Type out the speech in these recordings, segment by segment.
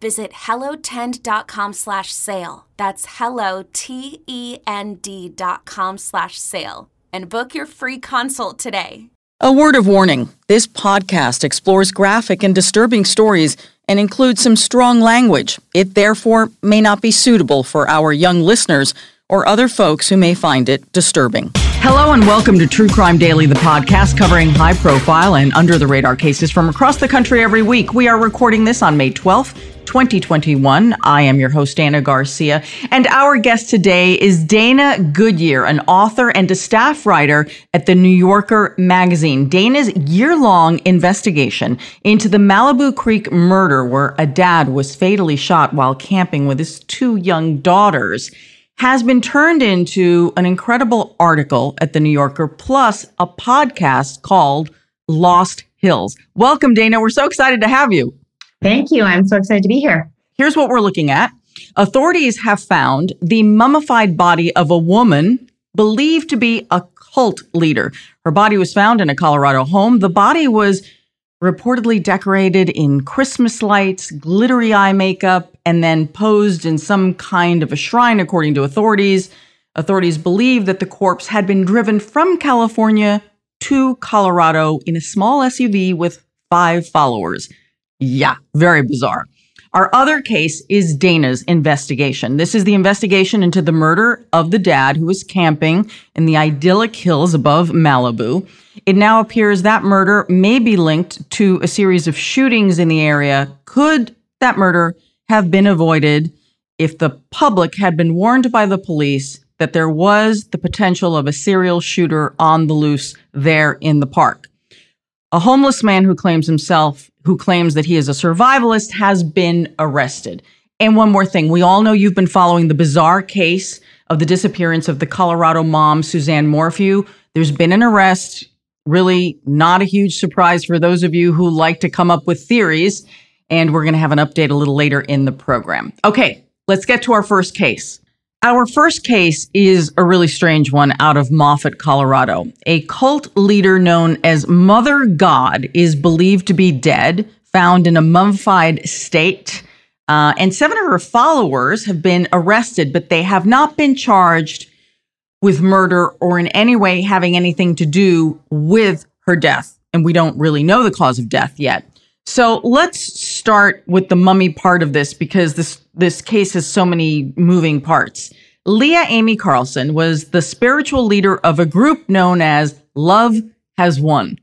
Visit hellotend.com/sale. That's hellotend.com/sale. And book your free consult today. A word of warning. This podcast explores graphic and disturbing stories and includes some strong language. It therefore may not be suitable for our young listeners or other folks who may find it disturbing. Hello and welcome to True Crime Daily, the podcast covering high-profile and under-the-radar cases from across the country every week. We are recording this on May 12th, 2021. I am your host, Ana Garcia, and our guest today is Dana Goodyear, an author and a staff writer at The New Yorker magazine. Dana's year-long investigation into the Malibu Creek murder, where a dad was fatally shot while camping with his two young daughters, has been turned into an incredible article at The New Yorker, plus a podcast called Lost Hills. Welcome, Dana. We're so excited to have you. Thank you. I'm so excited to be here. Here's what we're looking at. Authorities have found the mummified body of a woman believed to be a cult leader. Her body was found in a Colorado home. The body was reportedly decorated in Christmas lights, glittery eye makeup, and then posed in some kind of a shrine, according to authorities. Authorities believe that the corpse had been driven from California to Colorado in a small SUV with 5 followers. Yeah, very bizarre. Our other case is Dana's investigation. This is the investigation into the murder of the dad who was camping in the idyllic hills above Malibu. It now appears that murder may be linked to a series of shootings in the area. Could that murder have been avoided if the public had been warned by the police that there was the potential of a serial shooter on the loose there in the park? A homeless man who claims that he is a survivalist has been arrested. And one more thing, we all know you've been following the bizarre case of the disappearance of the Colorado mom, Suzanne Morphew. There's been an arrest, really not a huge surprise for those of you who like to come up with theories. And we're going to have an update a little later in the program. Okay, let's get to our first case. Our first case is a really strange one out of Moffat, Colorado. A cult leader known as Mother God is believed to be dead, found in a mummified state, and 7 of her followers have been arrested, but they have not been charged with murder or in any way having anything to do with her death. And we don't really know the cause of death yet. So let's start with the mummy part of this because this case has so many moving parts. Leah Amy Carlson was the spiritual leader of a group known as Love Has Won.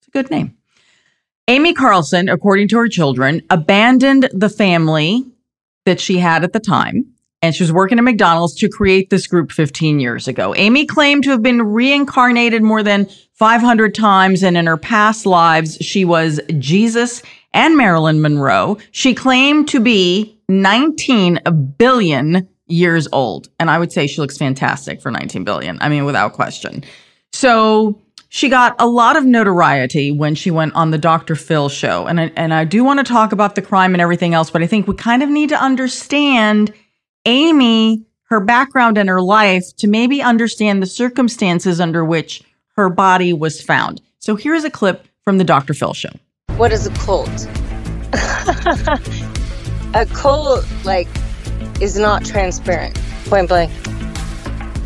It's a good name. Amy Carlson, according to her children, abandoned the family that she had at the time, and she was working at McDonald's to create this group 15 years ago. Amy claimed to have been reincarnated more than 500 times, and in her past lives, she was Jesus and Marilyn Monroe. She claimed to be 19 billion years old. And I would say she looks fantastic for 19 billion. I mean, without question. So she got a lot of notoriety when she went on the Dr. Phil show. And I do want to talk about the crime and everything else, but I think we kind of need to understand Amy, her background and her life to maybe understand the circumstances under which her body was found. So here's a clip from the Dr. Phil show. What is a cult? A cult, like, is not transparent. Point blank.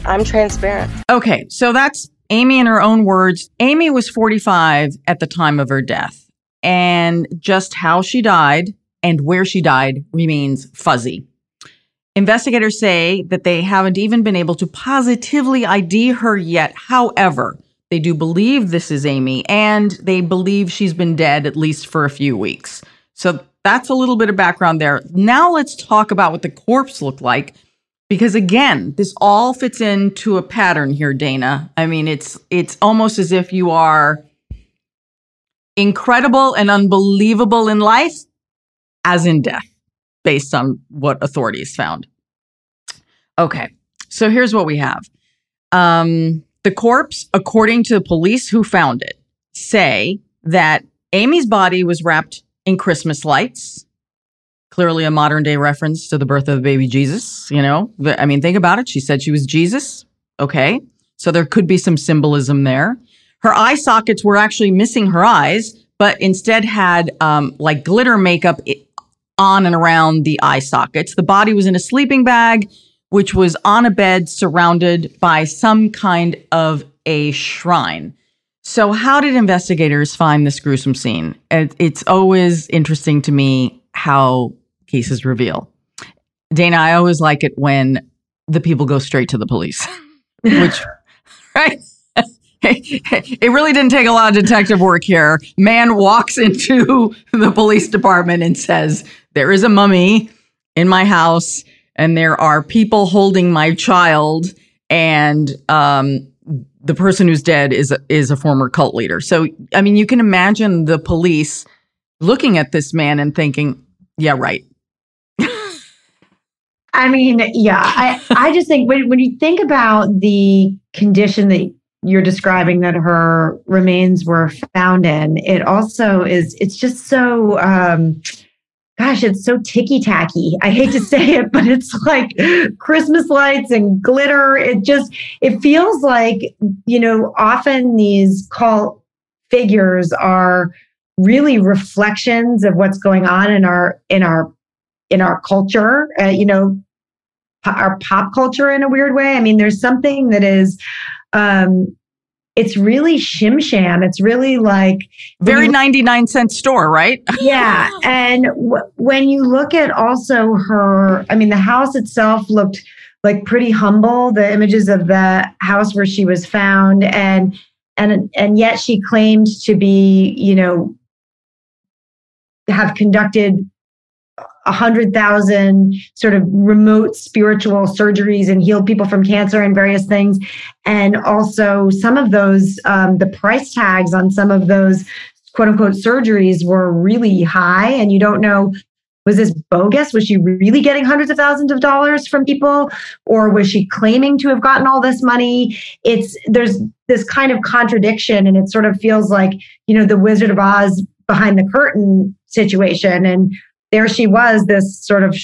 I'm transparent. Okay, so that's Amy in her own words. Amy was 45 at the time of her death, and just how she died and where she died remains fuzzy. Investigators say that they haven't even been able to positively ID her yet. However, they do believe this is Amy, and they believe she's been dead at least for a few weeks. So that's a little bit of background there. Now let's talk about what the corpse looked like, because again, this all fits into a pattern here, Dana. I mean, it's almost as if you are incredible and unbelievable in life, as in death, based on what authorities found. Okay, so here's what we have. The corpse, according to the police who found it, say that Amy's body was wrapped in Christmas lights. Clearly a modern day reference to the birth of the baby Jesus, you know. I mean, think about it. She said she was Jesus. Okay, so there could be some symbolism there. Her eye sockets were actually missing her eyes, but instead had like glitter makeup on and around the eye sockets. The body was in a sleeping bag, which was on a bed surrounded by some kind of a shrine. So how did investigators find this gruesome scene? It's always interesting to me how cases reveal. Dana, I always like it when the people go straight to the police, which, right? It really didn't take a lot of detective work here. Man walks into the police department and says, there is a mummy in my house and there are people holding my child, and the person who's dead is a former cult leader. So, I mean, you can imagine the police looking at this man and thinking, yeah, right. I mean, yeah, I just think when you think about the condition that you're describing that her remains were found in, it also is, it's just so, gosh, it's so ticky-tacky. I hate to say it, but it's like Christmas lights and glitter. It feels like, you know, often these cult figures are really reflections of what's going on in our culture, you know, our pop culture in a weird way. I mean, there's something that is, it's really shim sham. It's really like very 99-cent store, right? Yeah. And when you look at also her, I mean, the house itself looked like pretty humble, the images of the house where she was found, and yet she claimed to be, you know, have conducted 100,000 sort of remote spiritual surgeries and healed people from cancer and various things. And also some of those, the price tags on some of those quote unquote surgeries were really high. And you don't know, was this bogus? Was she really getting hundreds of thousands of dollars from people? Or was she claiming to have gotten all this money? There's this kind of contradiction, and it sort of feels like, you know, the Wizard of Oz behind the curtain situation. And there she was, this sort of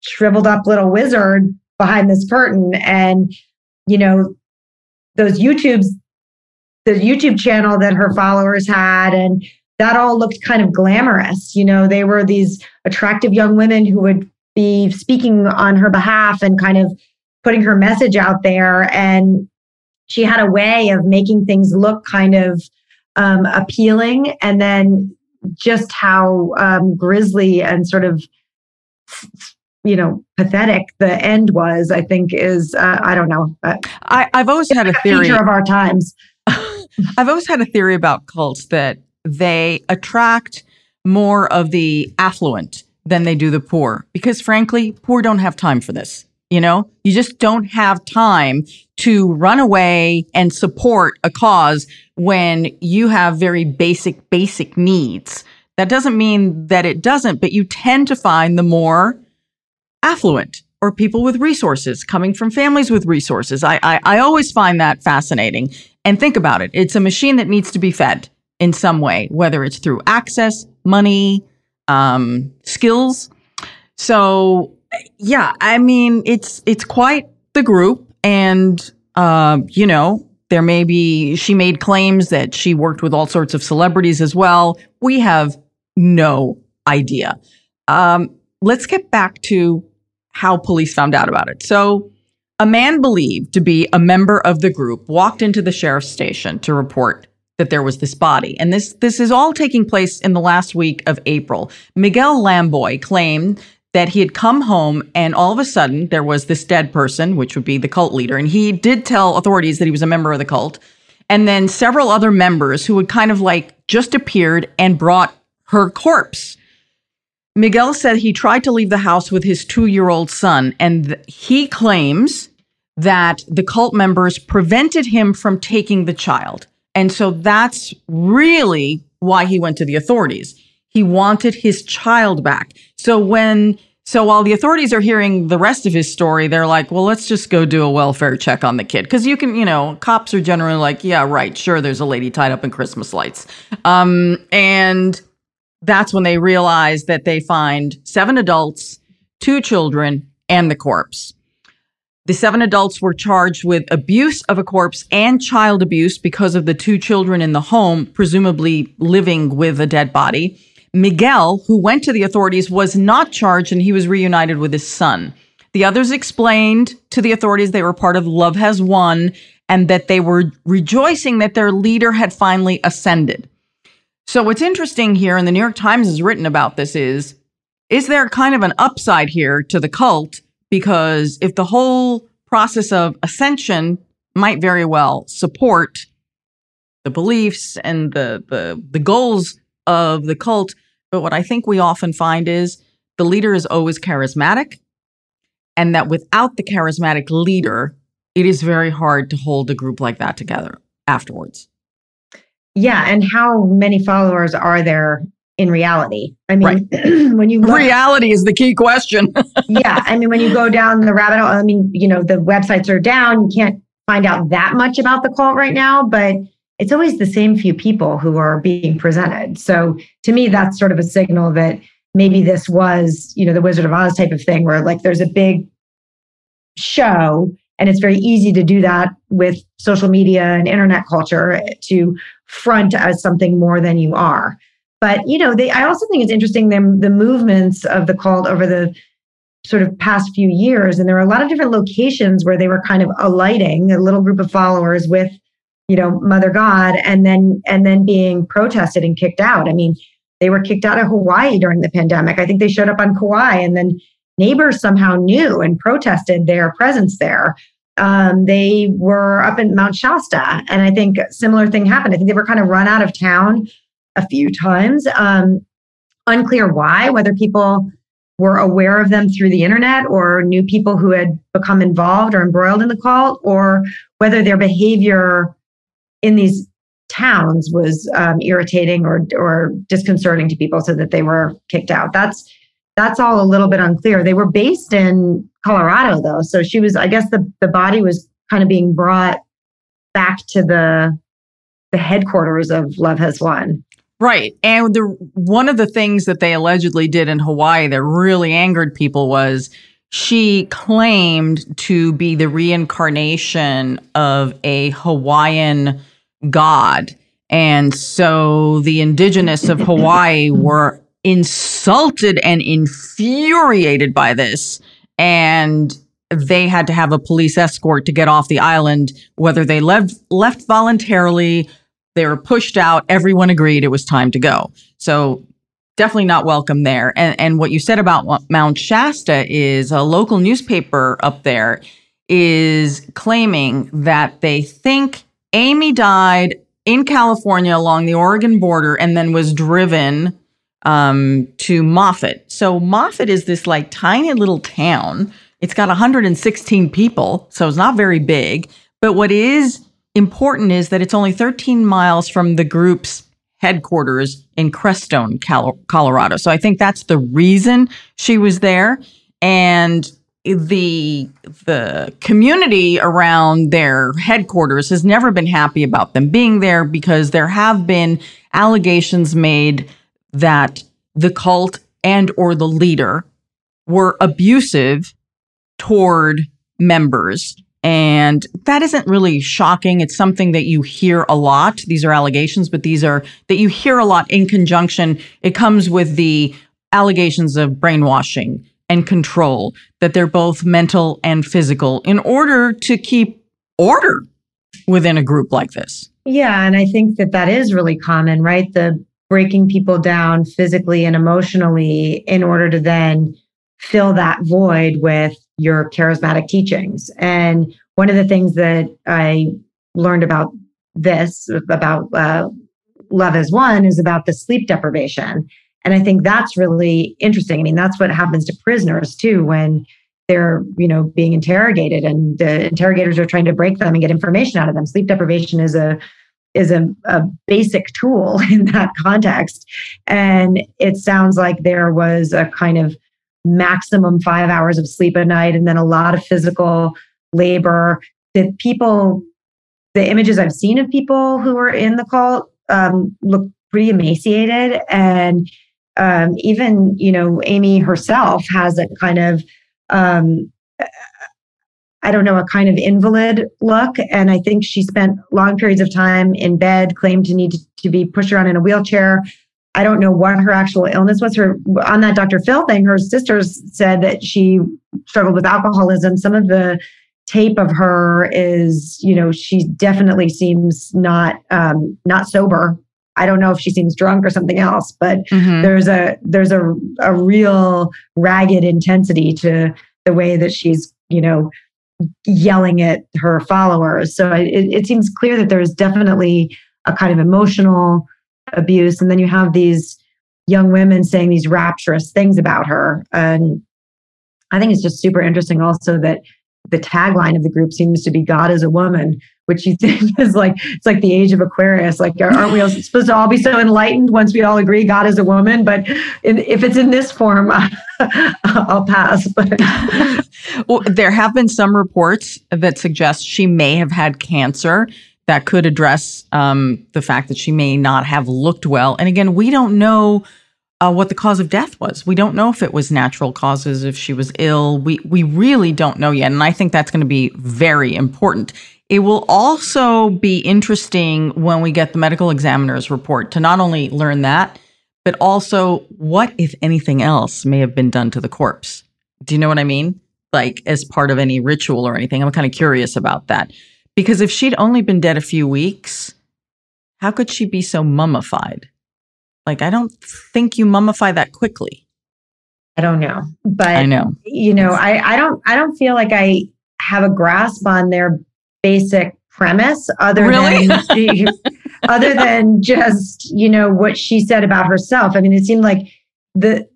shriveled up little wizard behind this curtain. And, you know, the YouTube channel that her followers had, and that all looked kind of glamorous. You know, they were these attractive young women who would be speaking on her behalf and kind of putting her message out there. And she had a way of making things look kind of appealing. And then just how grisly and sort of, you know, pathetic the end was, I think is, I don't know. I've always had a theory. Feature of our times. I've always had a theory about cults that they attract more of the affluent than they do the poor, because frankly, poor don't have time for this. You know, you just don't have time to run away and support a cause when you have very basic needs. That doesn't mean that it doesn't, but you tend to find the more affluent or people with resources coming from families with resources. I always find that fascinating. And think about it. It's a machine that needs to be fed in some way, whether it's through access, money, skills. So, yeah, I mean, it's quite the group. And, you know, There may be, she made claims that she worked with all sorts of celebrities as well. We have no idea. Let's get back to how police found out about it. So a man believed to be a member of the group walked into the sheriff's station to report that there was this body. And this is all taking place in the last week of April. Miguel Lamboy claimed that he had come home and all of a sudden there was this dead person, which would be the cult leader. And he did tell authorities that he was a member of the cult. And then several other members who had kind of like just appeared and brought her corpse. Miguel said he tried to leave the house with his 2-year-old son. And he claims that the cult members prevented him from taking the child. And so that's really why he went to the authorities. He wanted his child back. So while the authorities are hearing the rest of his story, they're like, well, let's just go do a welfare check on the kid. Because you can, you know, cops are generally like, yeah, right, sure, there's a lady tied up in Christmas lights. And that's when they realize that they find 7 adults, 2 children, and the corpse. The 7 adults were charged with abuse of a corpse and child abuse because of the 2 children in the home, presumably living with a dead body. Miguel, who went to the authorities, was not charged and he was reunited with his son. The others explained to the authorities they were part of Love Has Won and that they were rejoicing that their leader had finally ascended. So what's interesting here, and the New York Times has written about this, is there kind of an upside here to the cult? Because if the whole process of ascension might very well support the beliefs and the goals of the cult, but what I think we often find is the leader is always charismatic, and that without the charismatic leader, it is very hard to hold a group like that together afterwards. Yeah, and how many followers are there in reality? I mean, right. When you look, reality is the key question. Yeah. I mean, when you go down the rabbit hole, I mean, you know, the websites are down. You can't find out that much about the cult right now, but it's always the same few people who are being presented. So to me, that's sort of a signal that maybe this was, you know, the Wizard of Oz type of thing where like there's a big show and it's very easy to do that with social media and internet culture to front as something more than you are. But, you know, I also think it's interesting the movements of the cult over the sort of past few years. And there were a lot of different locations where they were kind of alighting a little group of followers with, you know, Mother God, and then being protested and kicked out. I mean, they were kicked out of Hawaii during the pandemic. I think they showed up on Kauai and then neighbors somehow knew and protested their presence there. They were up in Mount Shasta. And I think a similar thing happened. I think they were kind of run out of town a few times. Unclear why, whether people were aware of them through the internet or knew people who had become involved or embroiled in the cult, or whether their behavior in these towns was irritating or disconcerting to people so that they were kicked out. That's all a little bit unclear. They were based in Colorado though. So she was, I guess the body was kind of being brought back to the headquarters of Love Has Won. Right. And one of the things that they allegedly did in Hawaii that really angered people was she claimed to be the reincarnation of a Hawaiian god. And so the indigenous of Hawaii were insulted and infuriated by this. And they had to have a police escort to get off the island, whether they left voluntarily. They were pushed out. Everyone agreed it was time to go. So definitely not welcome there. And what you said about Mount Shasta is a local newspaper up there is claiming that they think Amy died in California along the Oregon border and then was driven to Moffat. So Moffat is this like tiny little town. It's got 116 people, so it's not very big. But what is important is that it's only 13 miles from the group's headquarters in Crestone, Colorado. So I think that's the reason she was there. And the community around their headquarters has never been happy about them being there because there have been allegations made that the cult and or the leader were abusive toward members. And that isn't really shocking. It's something that you hear a lot. These are allegations, but these are that you hear a lot in conjunction. It comes with the allegations of brainwashing and control, that they're both mental and physical in order to keep order within a group like this. Yeah. And I think that that is really common, right? The breaking people down physically and emotionally in order to then fill that void with your charismatic teachings. And one of the things that I learned about this, about Love Has Won, is about the sleep deprivation. And I think that's really interesting. I mean, that's what happens to prisoners too, when they're, you know, being interrogated and the interrogators are trying to break them and get information out of them. Sleep deprivation is a basic tool in that context. And it sounds like there was a kind of maximum 5 hours of sleep a night and then a lot of physical labor. The images I've seen of people who were in the cult look pretty emaciated. And even, you know, Amy herself has a kind of, a kind of invalid look. And I think she spent long periods of time in bed, claimed to need to be pushed around in a wheelchair. I don't know what her actual illness was. On that Dr. Phil thing, her sisters said that she struggled with alcoholism. Some of the tape of her is, you know, she definitely seems not sober. I don't know if she seems drunk or something else, but there's a real ragged intensity to the way that she's, you know, yelling at her followers. So it seems clear that there's definitely a kind of emotional abuse. And then you have these young women saying these rapturous things about her. And I think it's just super interesting also that the tagline of the group seems to be God is a woman, which you think is like, it's like the age of Aquarius. Like, aren't we all supposed to all be so enlightened once we all agree God is a woman? But if it's in this form, I'll pass. But well, there have been some reports that suggest she may have had cancer that could address the fact that she may not have looked well. And again, we don't know what the cause of death was. We don't know if it was natural causes, if she was ill. We really don't know yet. And I think that's going to be very important. It will also be interesting when we get the medical examiner's report to not only learn that, but also what, if anything else, may have been done to the corpse. Do you know what I mean? Like, as part of any ritual or anything. I'm kind of curious about that. Because if she'd only been dead a few weeks, how could she be so mummified? Like, I don't think you mummify that quickly. I don't know. But I know. You know, I don't feel like I have a grasp on their basic premise other than just, you know, what she said about herself. I mean, it seemed like it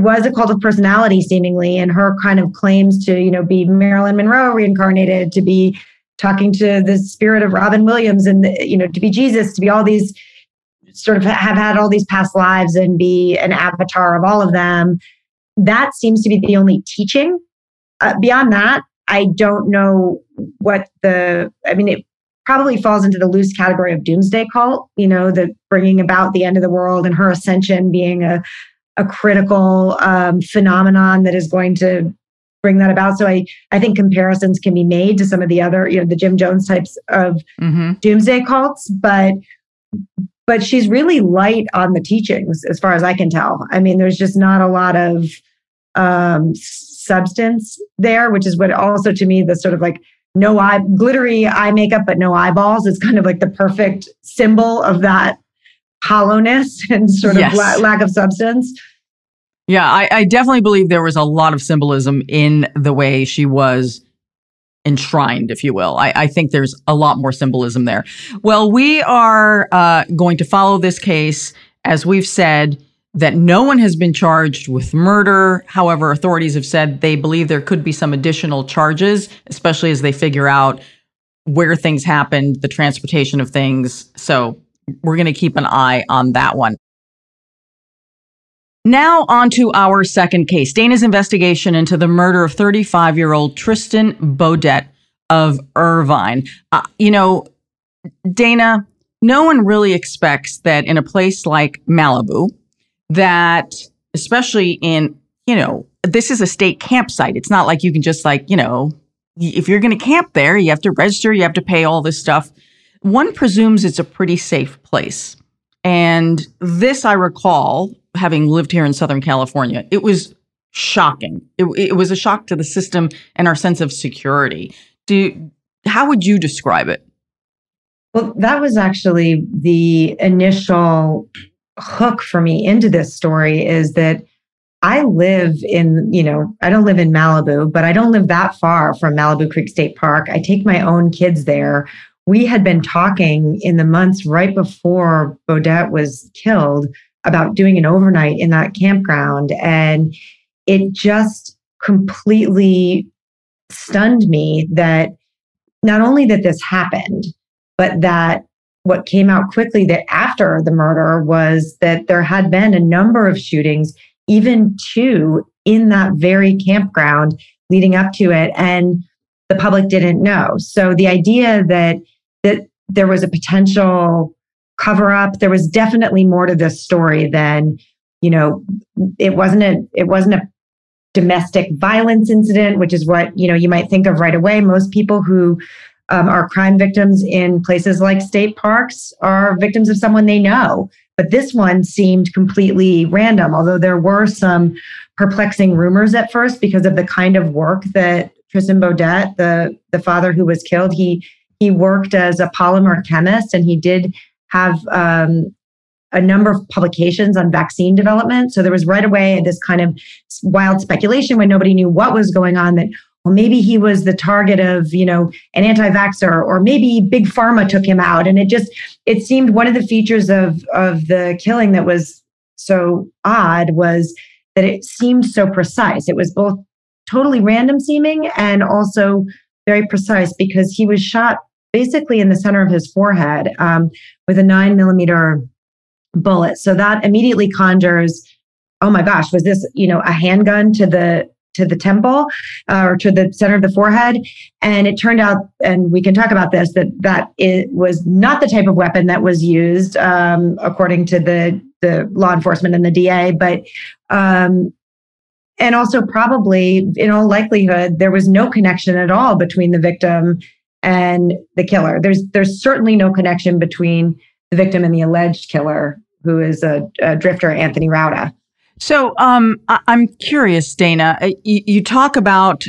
was a cult of personality seemingly, and her kind of claims to, you know, be Marilyn Monroe reincarnated, to be talking to the spirit of Robin Williams, and, you know, to be Jesus, to be all these sort of have had all these past lives and be an avatar of all of them. That seems to be the only teaching. Beyond that, I don't know it probably falls into the loose category of doomsday cult, you know, the bringing about the end of the world and her ascension being a critical phenomenon that is going to bring that about. So I think comparisons can be made to some of the other, you know, the Jim Jones types of doomsday cults, but she's really light on the teachings as far as I can tell. I mean, there's just not a lot of substance there, which is what also to me, the sort of like no eye, glittery eye makeup, but no eyeballs is kind of like the perfect symbol of that hollowness and sort of lack of substance. Yeah, I definitely believe there was a lot of symbolism in the way she was enshrined, if you will. I think there's a lot more symbolism there. Well, we are going to follow this case. As we've said, that no one has been charged with murder. However, authorities have said they believe there could be some additional charges, especially as they figure out where things happened, the transportation of things. So we're going to keep an eye on that one. Now on to our second case, Dana's investigation into the murder of 35-year-old Tristan Baudet of Irvine. You know, Dana, no one really expects that in a place like Malibu, that especially in, you know, this is a state campsite. It's not like you can just like, you know, if you're going to camp there, you have to register, you have to pay all this stuff. One presumes it's a pretty safe place. And this, I recall, having lived here in Southern California, it was shocking. It was a shock to the system and our sense of security. How would you describe it? Well, that was actually the initial hook for me into this story, is that I live in, I don't live in Malibu, but I don't live that far from Malibu Creek State Park. I take my own kids there. We had been talking in the months right before Baudet was killed about doing an overnight in that campground. And it just completely stunned me that not only that this happened, but that what came out quickly that after the murder was that there had been a number of shootings, even two in that very campground leading up to it, and the public didn't know. So the idea that there was a potential cover-up, there was definitely more to this story than, it wasn't a domestic violence incident, which is what, you might think of right away. Most people who are crime victims in places like state parks are victims of someone they know. But this one seemed completely random, although there were some perplexing rumors at first because of the kind of work that Tristan Baudet, the father who was killed, he worked as a polymer chemist, and he did have a number of publications on vaccine development. So there was right away this kind of wild speculation when nobody knew what was going on that, well, maybe he was the target of, an anti-vaxxer, or maybe Big Pharma took him out. And it seemed one of the features of the killing that was so odd was that it seemed so precise. It was both totally random seeming and also very precise, because he was shot basically in the center of his forehead with a 9mm bullet. So that immediately conjures, oh my gosh, was this, a handgun to the temple or to the center of the forehead? And it turned out, and we can talk about this, that it was not the type of weapon that was used according to the law enforcement and the DA, but and also probably in all likelihood, there was no connection at all between the victim and the killer. There's certainly no connection between the victim and the alleged killer, who is a drifter, Anthony Rauda. So I'm curious, Dana, you talk about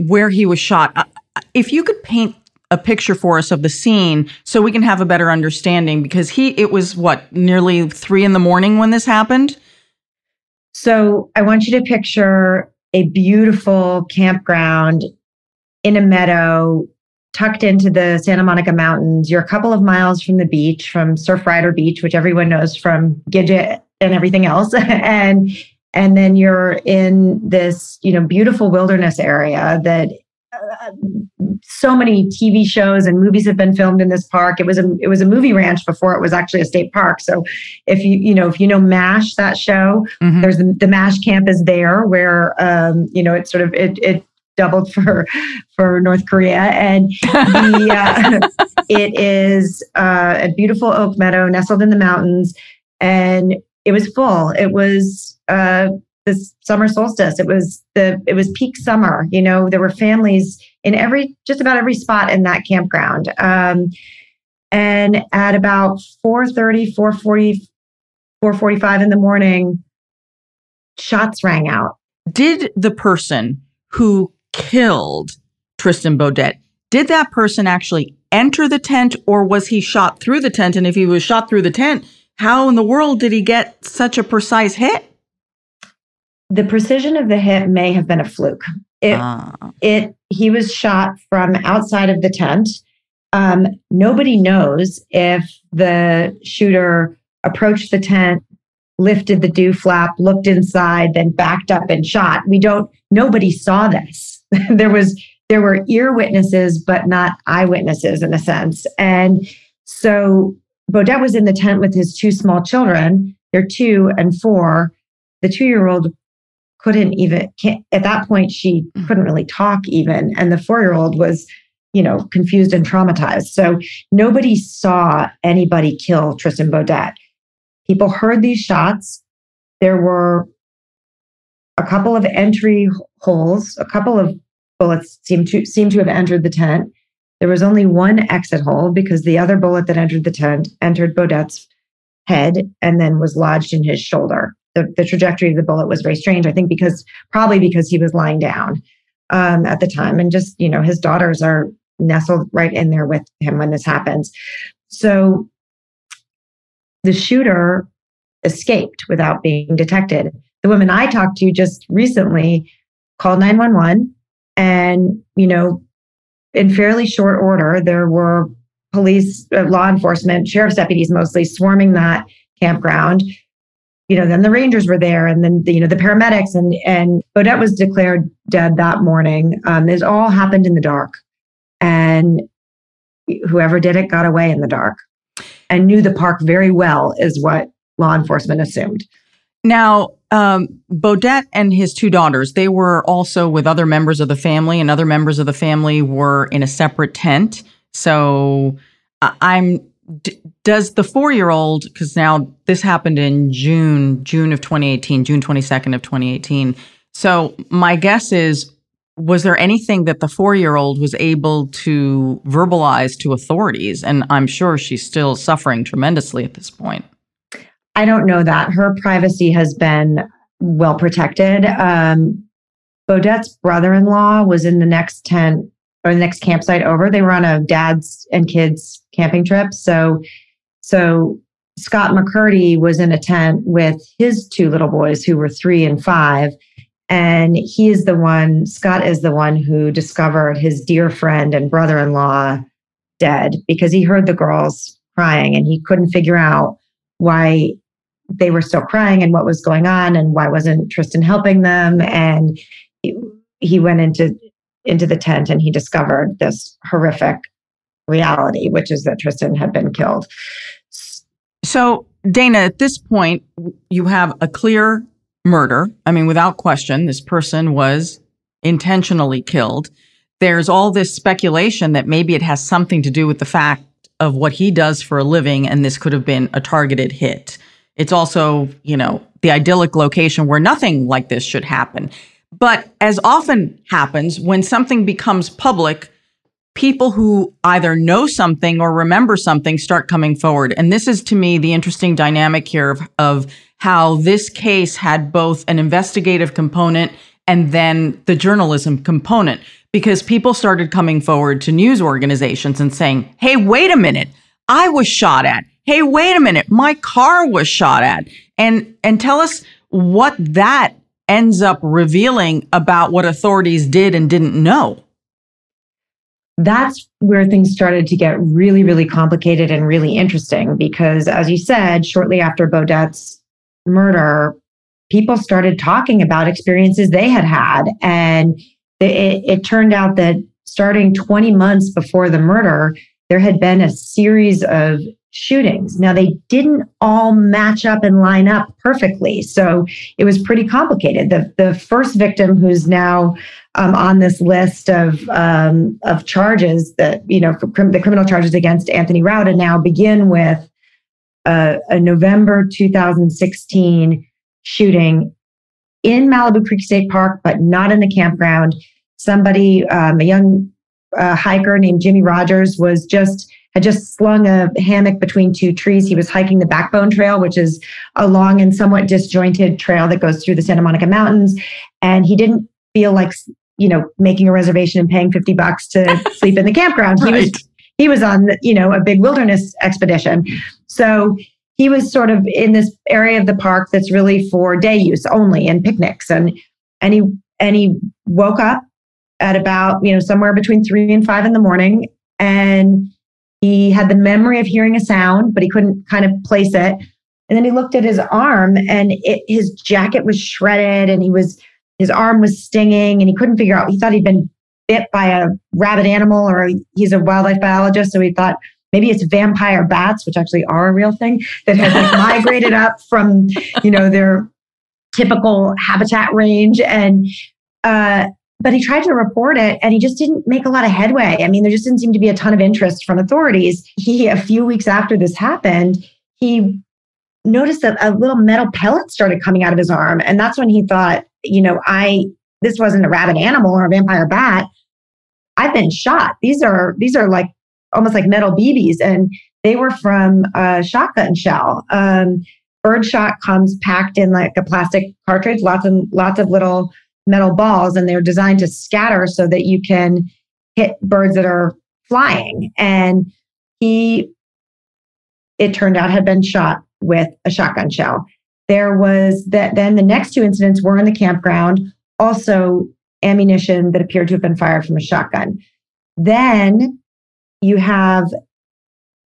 where he was shot. If you could paint a picture for us of the scene so we can have a better understanding, because it was what, nearly 3 a.m. when this happened? So I want you to picture a beautiful campground in a meadow tucked into the Santa Monica Mountains. You're a couple of miles from the beach, from Surf Rider Beach, which everyone knows from Gidget and everything else. And then you're in this, beautiful wilderness area that so many TV shows and movies have been filmed in this park. It was a movie ranch before it was actually a state park. So if you know MASH, that show, mm-hmm. There's the MASH camp is there where it sort of it doubled for North Korea, and it is a beautiful oak meadow nestled in the mountains, and it was full. It was this summer solstice. It was peak summer. There were families in just about every spot in that campground. And at about 4:30, 4:40, 4:45 in the morning, shots rang out. Did the person who killed Tristan Baudet, did that person actually enter the tent, or was he shot through the tent? And if he was shot through the tent, how in the world did he get such a precise hit? The precision of the hit may have been a fluke. He was shot from outside of the tent. Nobody knows if the shooter approached the tent, lifted the dew flap, looked inside, then backed up and shot. Nobody saw this. There were ear witnesses, but not eyewitnesses in a sense. And so Baudet was in the tent with his two small children. They're 2 and 4. The 2-year-old at that point, she couldn't really talk even. And the 4-year-old was, confused and traumatized. So nobody saw anybody kill Tristan Baudet. People heard these shots. There were a couple of entry holes, a couple of bullets seem to have entered the tent. There was only one exit hole because the other bullet that entered the tent entered Baudet's head and then was lodged in his shoulder. The trajectory of the bullet was very strange, I think, because he was lying down at the time. And just, his daughters are nestled right in there with him when this happens. So the shooter escaped without being detected. The woman I talked to just recently called 911 and, in fairly short order, there were police, law enforcement, sheriff's deputies mostly swarming that campground. Then the Rangers were there and then, the paramedics and Baudet was declared dead that morning. This all happened in the dark and whoever did it got away in the dark and knew the park very well is what law enforcement assumed. Now, Baudet and his two daughters, they were also with other members of the family and other members of the family were in a separate tent. So does the 4-year-old, because now this happened in June 22nd of 2018. So my guess is, was there anything that the 4-year-old was able to verbalize to authorities? And I'm sure she's still suffering tremendously at this point. I don't know that. Her privacy has been well protected. Baudet's brother-in-law was in the next tent or the next campsite over. They were on a dad's and kids camping trip. So Scott McCurdy was in a tent with his two little boys who were 3 and 5. And Scott is the one who discovered his dear friend and brother-in-law dead because he heard the girls crying and he couldn't figure out why they were still crying and what was going on and why wasn't Tristan helping them. And he went into the tent and he discovered this horrific reality, which is that Tristan had been killed. So Dana, at this point, you have a clear murder. I mean, without question, this person was intentionally killed. There's all this speculation that maybe it has something to do with the fact of what he does for a living, and this could have been a targeted hit. It's also, the idyllic location where nothing like this should happen. But as often happens, when something becomes public, people who either know something or remember something start coming forward. And this is, to me, the interesting dynamic here of how this case had both an investigative component and then the journalism component, because people started coming forward to news organizations and saying, hey, wait a minute, I was shot at. Hey, wait a minute, my car was shot at. And tell us what that ends up revealing about what authorities did and didn't know. That's where things started to get really, really complicated and really interesting because, as you said, shortly after Baudet's murder, people started talking about experiences they had had. And it turned out that starting 20 months before the murder, there had been a series of shootings. Now, they didn't all match up and line up perfectly. So it was pretty complicated. The first victim who's now on this list of charges that, the criminal charges against Anthony Rauda now begin with a November 2016 shooting in Malibu Creek State Park, but not in the campground. Somebody, a young hiker named Jimmy Rogers, had just slung a hammock between two trees. He was hiking the Backbone Trail, which is a long and somewhat disjointed trail that goes through the Santa Monica Mountains. And he didn't feel like, making a reservation and paying $50 to sleep in the campground. He right. He was on, a big wilderness expedition. So he was sort of in this area of the park that's really for day use only and picnics. And he woke up at about, somewhere between 3 and 5 in the morning. And he had the memory of hearing a sound, but he couldn't kind of place it. And then he looked at his arm and his jacket was shredded and his arm was stinging and he couldn't figure out. He thought he'd been bit by a rabid animal or he's a wildlife biologist. So he thought, maybe it's vampire bats, which actually are a real thing, that have migrated up from, their typical habitat range. And, but he tried to report it and he just didn't make a lot of headway. I mean, there just didn't seem to be a ton of interest from authorities. A few weeks after this happened, he noticed that a little metal pellet started coming out of his arm. And that's when he thought, this wasn't a rabid animal or a vampire bat. I've been shot. These are like almost like metal BBs, and they were from a shotgun shell. Birdshot comes packed in like a plastic cartridge, lots of little metal balls, and they're designed to scatter so that you can hit birds that are flying. And he, it turned out, had been shot with a shotgun shell. There was that. Then the next two incidents were in the campground, also ammunition that appeared to have been fired from a shotgun. Then you have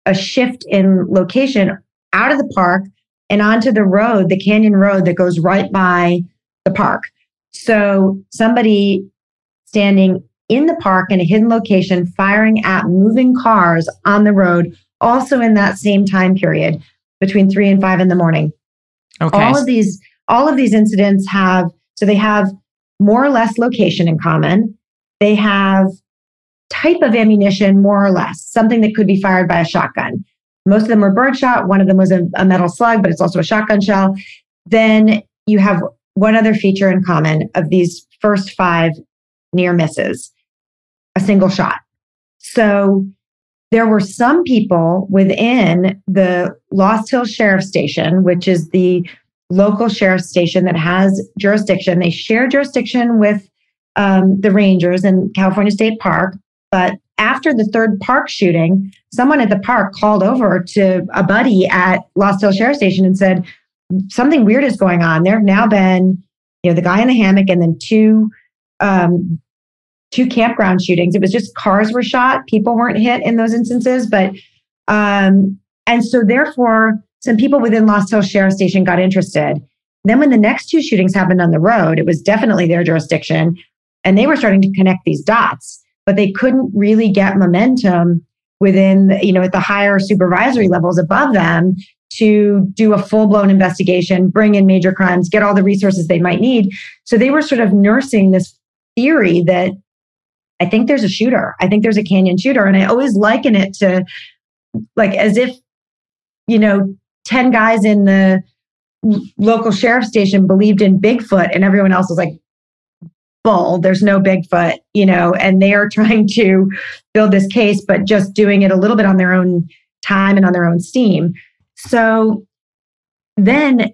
a shift in location out of the park and onto the road, the canyon road that goes right by the park. So somebody standing in the park in a hidden location, firing at moving cars on the road, also in that same time period between 3 and 5 in the morning. Okay. All of these incidents have, so they have more or less location in common. They have type of ammunition, more or less, something that could be fired by a shotgun. Most of them were birdshot. One of them was a metal slug, but it's also a shotgun shell. Then you have one other feature in common of these first 5 near misses, a single shot. So there were some people within the Lost Hills Sheriff Station, which is the local sheriff's station that has jurisdiction. They share jurisdiction with the Rangers in California State Park. But after the third park shooting, someone at the park called over to a buddy at Lost Hills Sheriff Station and said, something weird is going on. There have now been, the guy in the hammock and then two campground shootings. It was just cars were shot. People weren't hit in those instances. But, and so therefore, some people within Lost Hills Sheriff Station got interested. Then when the next 2 shootings happened on the road, it was definitely their jurisdiction. And they were starting to connect these dots, but they couldn't really get momentum within, at the higher supervisory levels above them to do a full-blown investigation, bring in major crimes, get all the resources they might need. So they were sort of nursing this theory that I think there's a shooter. I think there's a canyon shooter. And I always liken it to like as if, 10 guys in the local sheriff station believed in Bigfoot and everyone else was like, bull, there's no Bigfoot, and they are trying to build this case, but just doing it a little bit on their own time and on their own steam. So then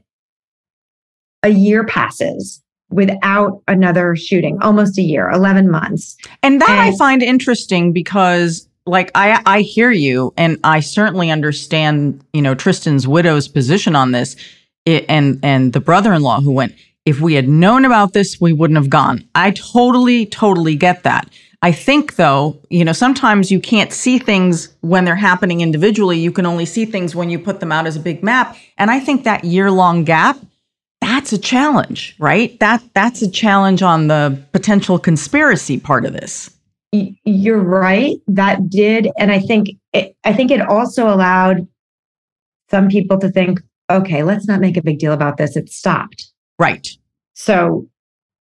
a year passes without another shooting, almost a year, 11 months. And that I find interesting because I hear you, and I certainly understand, Tristan's widow's position on this and the brother-in-law who went, if we had known about this, we wouldn't have gone. I totally get that. I think, though, sometimes you can't see things when they're happening individually. You can only see things when you put them out as a big map. And I think that year-long gap, that's a challenge, right? That's a challenge on the potential conspiracy part of this. You're right. That did. And I think it also allowed some people to think, okay, let's not make a big deal about this. It stopped. Right. So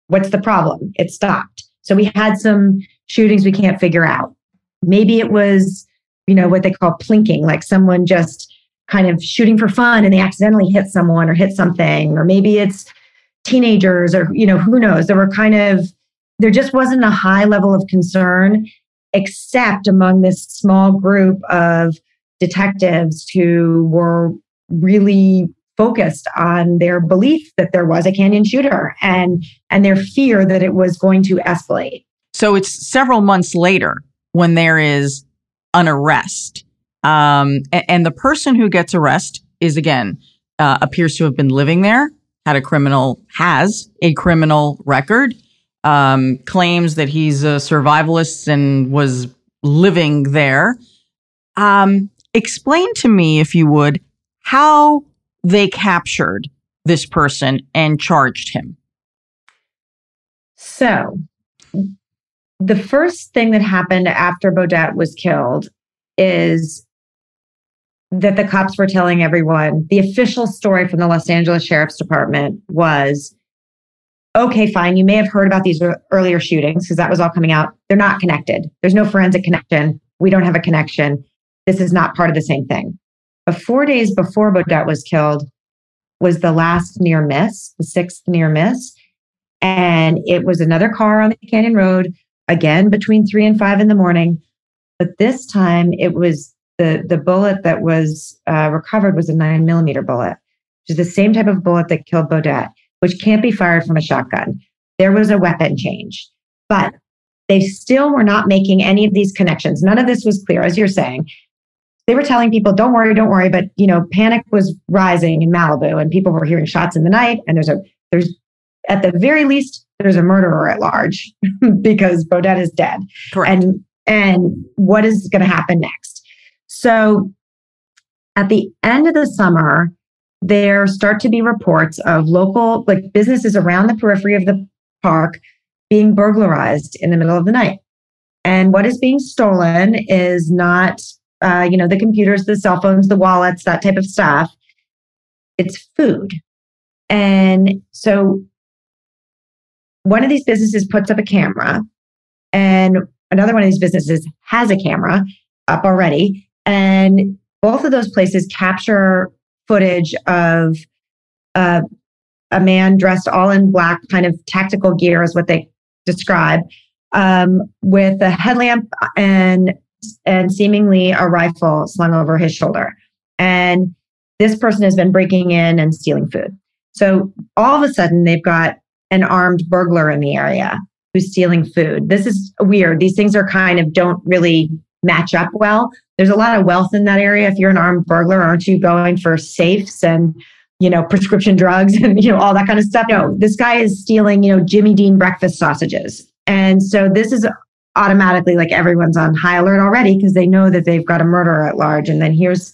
what's the problem? It stopped. So we had some shootings we can't figure out. Maybe it was, what they call plinking, like someone just kind of shooting for fun and they accidentally hit someone or hit something, or maybe it's teenagers or, who knows? There just wasn't a high level of concern except among this small group of detectives who were really focused on their belief that there was a canyon shooter and their fear that it was going to escalate. So it's several months later when there is an arrest. And the person who gets arrested is, again, appears to have been living there, has a criminal record. Claims that he's a survivalist and was living there. Explain to me, if you would, how they captured this person and charged him. So, the first thing that happened after Baudet was killed is that the cops were telling everyone, the official story from the Los Angeles Sheriff's Department was, okay, fine. You may have heard about these earlier shootings because that was all coming out. They're not connected. There's no forensic connection. We don't have a connection. This is not part of the same thing. But 4 days before Baudet was killed was the last near miss, the 6th near miss. And it was another car on the canyon road, again, between 3 and 5 in the morning. But this time it was the bullet that was recovered was a 9mm bullet, which is the same type of bullet that killed Baudet, which can't be fired from a shotgun. There was a weapon change, but they still were not making any of these connections. None of this was clear, as you're saying. They were telling people, don't worry, but panic was rising in Malibu and people were hearing shots in the night. And there's at the very least, there's a murderer at large because Baudet is dead. Correct. And what is going to happen next? So at the end of the summer, there start to be reports of local businesses around the periphery of the park being burglarized in the middle of the night. And what is being stolen is not, the computers, the cell phones, the wallets, that type of stuff. It's food. And so one of these businesses puts up a camera and another one of these businesses has a camera up already. And both of those places capture footage of a man dressed all in black, kind of tactical gear is what they describe, with a headlamp and seemingly a rifle slung over his shoulder. And this person has been breaking in and stealing food. So all of a sudden, they've got an armed burglar in the area who's stealing food. This is weird. These things are don't really match up well. There's a lot of wealth in that area. If you're an armed burglar, aren't you going for safes and, prescription drugs and, all that kind of stuff? No, this guy is stealing, Jimmy Dean breakfast sausages. And so this is automatically everyone's on high alert already because they know that they've got a murderer at large. And then here's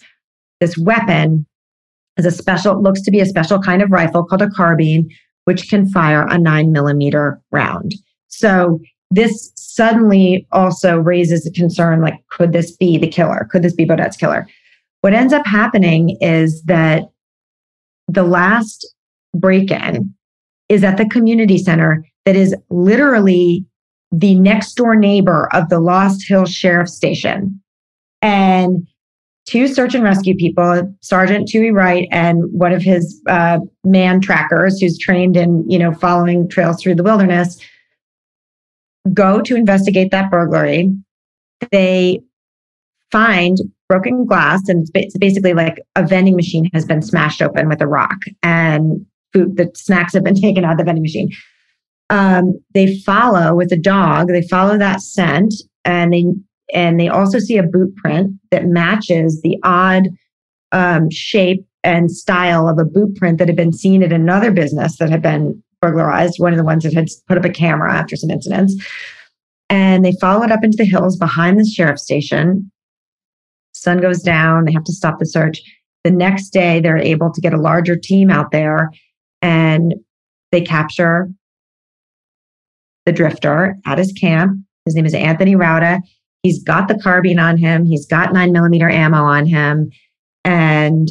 this weapon as looks to be a special kind of rifle called a carbine, which can fire a 9mm round. So this suddenly also raises a concern, could this be the killer? Could this be Baudet's killer? What ends up happening is that the last break-in is at the community center that is literally the next door neighbor of the Lost Hills Sheriff Station. And two search and rescue people, Sergeant Tui Wright and one of his man trackers who's trained in, following trails through the wilderness, go to investigate that burglary. They find broken glass, and it's basically a vending machine has been smashed open with a rock, and food, the snacks have been taken out of the vending machine. They follow with a dog. They follow that scent, and they also see a boot print that matches the odd shape and style of a boot print that had been seen at another business that had been burglarized, one of the ones that had put up a camera after some incidents. And they followed up into the hills behind the sheriff's station. Sun goes down. They have to stop the search. The next day, they're able to get a larger team out there, and they capture the drifter at his camp. His name is Anthony Rauda. He's got the carbine on him. He's got 9mm ammo on him. And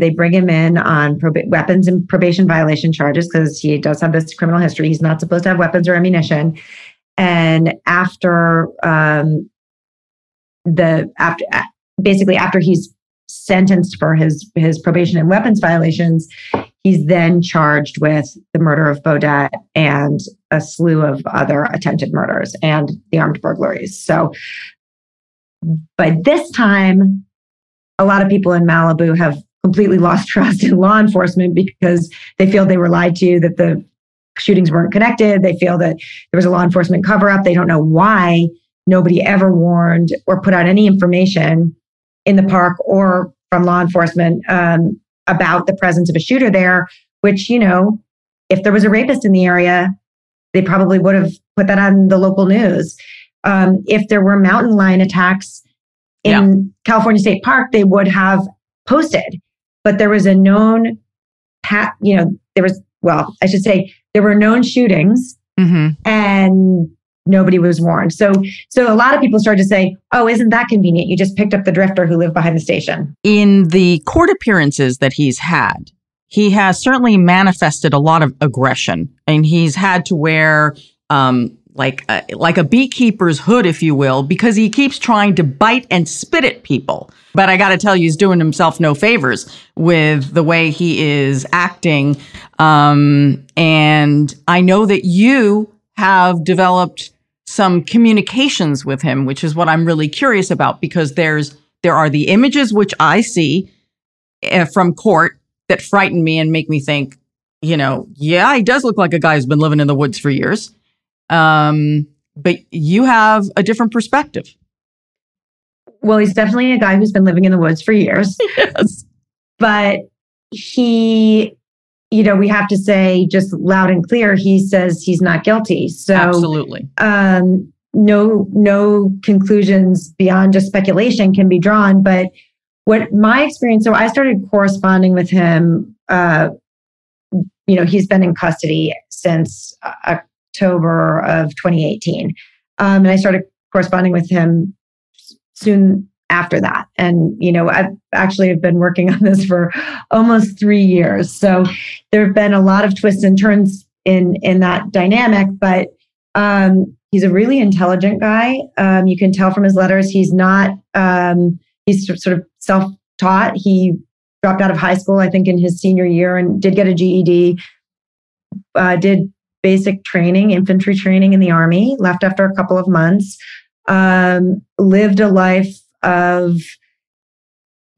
they bring him in on weapons and probation violation charges because he does have this criminal history. He's not supposed to have weapons or ammunition. And after he's sentenced for his probation and weapons violations, he's then charged with the murder of Baudet and a slew of other attempted murders and the armed burglaries. So by this time, a lot of people in Malibu have completely lost trust in law enforcement because they feel they were lied to, that the shootings weren't connected. They feel that there was a law enforcement cover-up. They don't know why nobody ever warned or put out any information in the park or from law enforcement about the presence of a shooter there, which, if there was a rapist in the area, they probably would have put that on the local news. If there were mountain lion attacks in California State Park, they would have posted, but there was a known, there were known shootings, mm-hmm. and nobody was warned. So a lot of people started to say, "Oh, isn't that convenient? You just picked up the drifter who lived behind the station." In the court appearances that he's had, he has certainly manifested a lot of aggression, and he's had to wear like a beekeeper's hood, if you will, because he keeps trying to bite and spit at people. But I got to tell you, he's doing himself no favors with the way he is acting. And I know that you have developed some communications with him, which is what I'm really curious about, because there are the images which I see from court that frighten me and make me think, you know, yeah, he does look like a guy who's been living in the woods for years. But you have a different perspective. Well, he's definitely a guy who's been living in the woods for years. Yes. But he, you know, we have to say just loud and clear, he says he's not guilty. So absolutely. No conclusions beyond just speculation can be drawn. But what my experience, so I started corresponding with him, you know, he's been in custody since October of 2018. And I started corresponding with him soon after that. And, you know, I've actually have been working on this for almost 3 years. So there have been a lot of twists and turns in that dynamic, but he's a really intelligent guy. You can tell from his letters, he's not, he's sort of self-taught. He dropped out of high school, I think, in his senior year and did get a GED, did basic training, infantry training in the Army, left after a couple of months, lived a life of,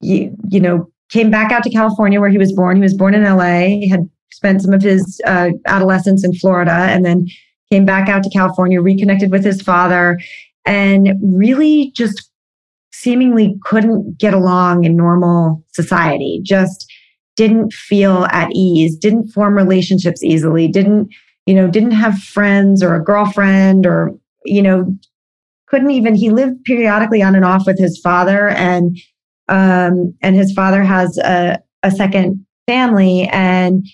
you know, came back out to California where he was born. He was born in LA, had spent some of his adolescence in Florida, and then came back out to California, reconnected with his father, and really just seemingly couldn't get along in normal society, just didn't feel at ease, didn't form relationships easily, didn't have friends or a girlfriend or, you know, he lived periodically on and off with his father, and his father has a second family. And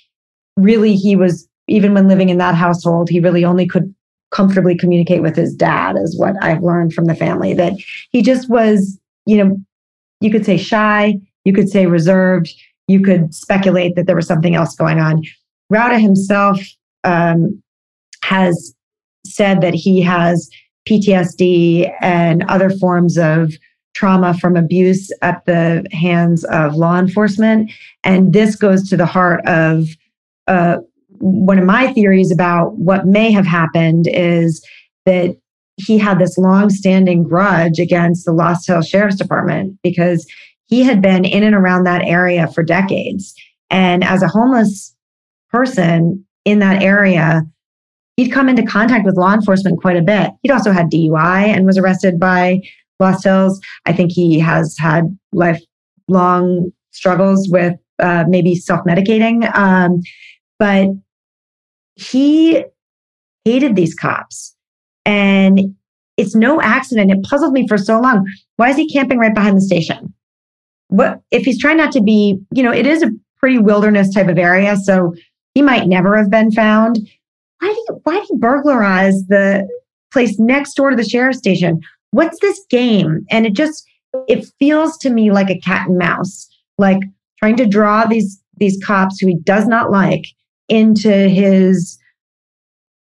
really he was, even when living in that household, he really only could comfortably communicate with his dad, is what I've learned from the family, that he just was, you know, you could say shy, you could say reserved, you could speculate that there was something else going on. Rauda himself has said that he has PTSD and other forms of trauma from abuse at the hands of law enforcement. And this goes to the heart of one of my theories about what may have happened, is that he had this long-standing grudge against the Lost Hills Sheriff's Department because he had been in and around that area for decades. And as a homeless person in that area, he'd come into contact with law enforcement quite a bit. He'd also had DUI and was arrested by Lost Hills. I think he has had lifelong struggles with maybe self-medicating. But he hated these cops. And it's no accident. It puzzled me for so long. Why is he camping right behind the station? What if he's trying not to be, you know, it is a pretty wilderness type of area, so he might never have been found. Why do you burglarize the place next door to the sheriff's station? What's this game? And it feels to me like a cat and mouse, like trying to draw these cops who he does not like into his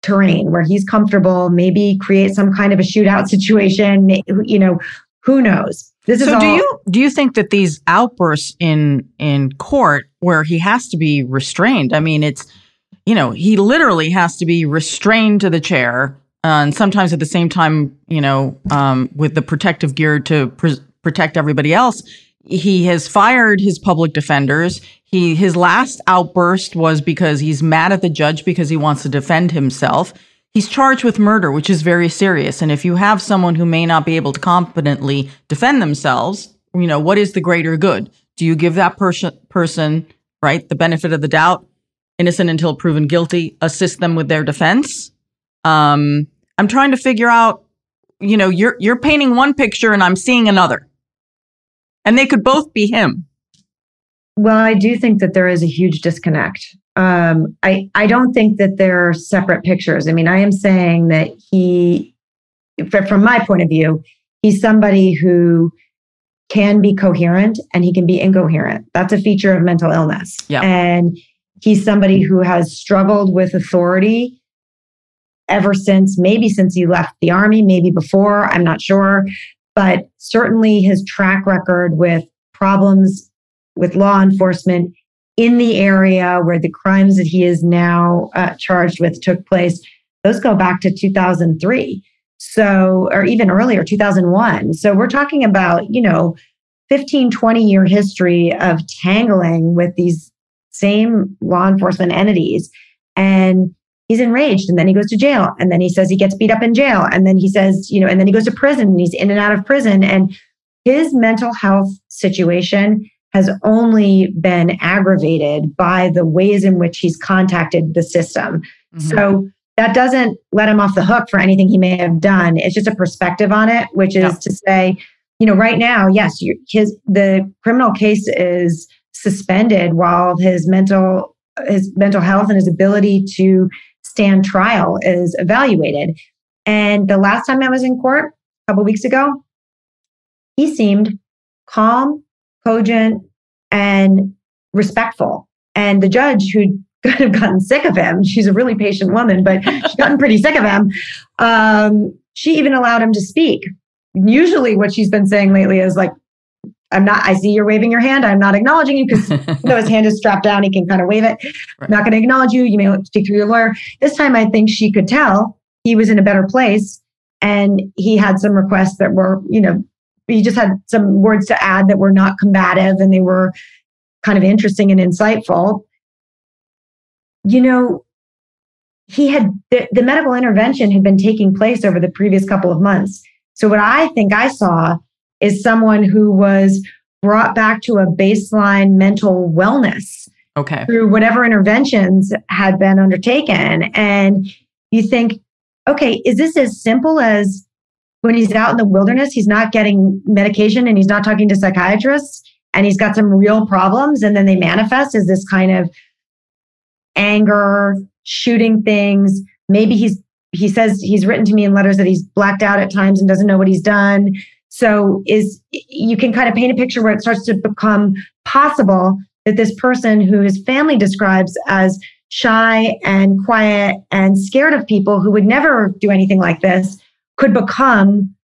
terrain where he's comfortable, maybe create some kind of a shootout situation, you know, who knows? Do you think that these outbursts in court where he has to be restrained? I mean, it's, you know, he literally has to be restrained to the chair, and sometimes at the same time, you know, with the protective gear to protect everybody else. He has fired his public defenders. His last outburst was because he's mad at the judge because he wants to defend himself. He's charged with murder, which is very serious. And if you have someone who may not be able to competently defend themselves, you know, what is the greater good? Do you give that person, right, the benefit of the doubt, innocent until proven guilty, assist them with their defense? I'm trying to figure out, you know, you're painting one picture and I'm seeing another. And they could both be him. Well, I do think that there is a huge disconnect. I don't think that they're separate pictures. I mean, I am saying that from my point of view, he's somebody who can be coherent and he can be incoherent. That's a feature of mental illness. Yeah. And he's somebody who has struggled with authority ever since, maybe since he left the Army, maybe before, I'm not sure. But certainly his track record with problems with law enforcement in the area where the crimes that he is now charged with took place, those go back to 2003. So, or even earlier, 2001. So we're talking about, 15, 20-year history of tangling with these same law enforcement entities. And he's enraged, and then he goes to jail, and then he says he gets beat up in jail, and then he says, and then he goes to prison, and he's in and out of prison. And his mental health situation has only been aggravated by the ways in which he's contacted the system. Mm-hmm. So that doesn't let him off the hook for anything he may have done. It's just a perspective on it, which is to say, right now, yes, the criminal case is suspended while his mental health and his ability to stand trial is evaluated. And the last time I was in court, a couple of weeks ago, he seemed calm, cogent, and respectful. And the judge, who could have gotten sick of him, she's a really patient woman, but she's gotten pretty sick of him, she even allowed him to speak. Usually what she's been saying lately is like, I see you're waving your hand. I'm not acknowledging you, because his hand is strapped down. He can kind of wave it. Right. I'm not going to acknowledge you. You may speak through your lawyer. This time, I think she could tell he was in a better place, and he had some requests that were, he just had some words to add that were not combative, and they were kind of interesting and insightful. He had the medical intervention had been taking place over the previous couple of months. So what I think I saw is someone who was brought back to a baseline mental wellness through whatever interventions had been undertaken. And you think, okay, is this as simple as when he's out in the wilderness, he's not getting medication and he's not talking to psychiatrists and he's got some real problems, and then they manifest as this kind of anger, shooting things. Maybe he says he's written to me in letters that he's blacked out at times and doesn't know what he's done. So you can kind of paint a picture where it starts to become possible that this person who his family describes as shy and quiet and scared of people who would never do anything like this could become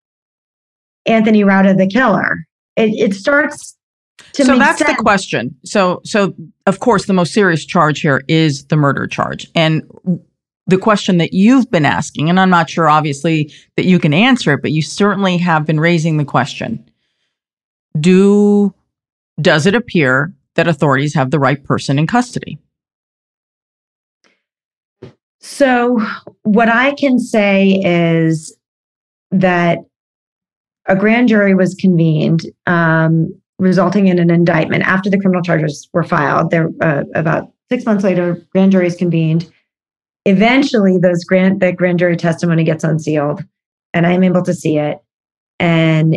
Anthony Rauda, the killer. It starts to make sense. So that's the question. So of course, the most serious charge here is the murder charge. And the question that you've been asking, and I'm not sure, obviously, that you can answer it, but you certainly have been raising the question. Does it appear that authorities have the right person in custody? So what I can say is that a grand jury was convened, resulting in an indictment. After the criminal charges were filed, there about 6 months later, grand juries convened. Eventually, that grand jury testimony gets unsealed, and I'm able to see it. And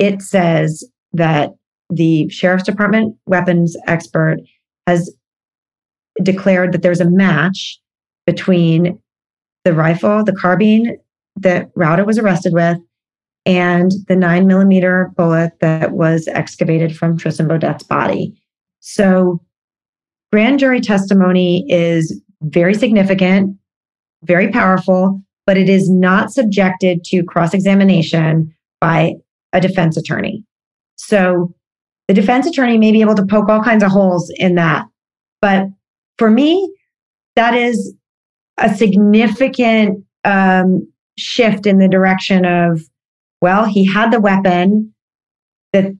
it says that the Sheriff's Department weapons expert has declared that there's a match between the rifle, the carbine that Rauda was arrested with, and the 9mm bullet that was excavated from Tristan Baudet's body. So grand jury testimony is very significant, very powerful, but it is not subjected to cross-examination by a defense attorney. So the defense attorney may be able to poke all kinds of holes in that. But for me, that is a significant shift in the direction of, well, he had the weapon that